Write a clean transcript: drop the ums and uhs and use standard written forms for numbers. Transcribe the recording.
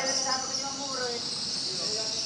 Kaya nagsabi ko ng murid.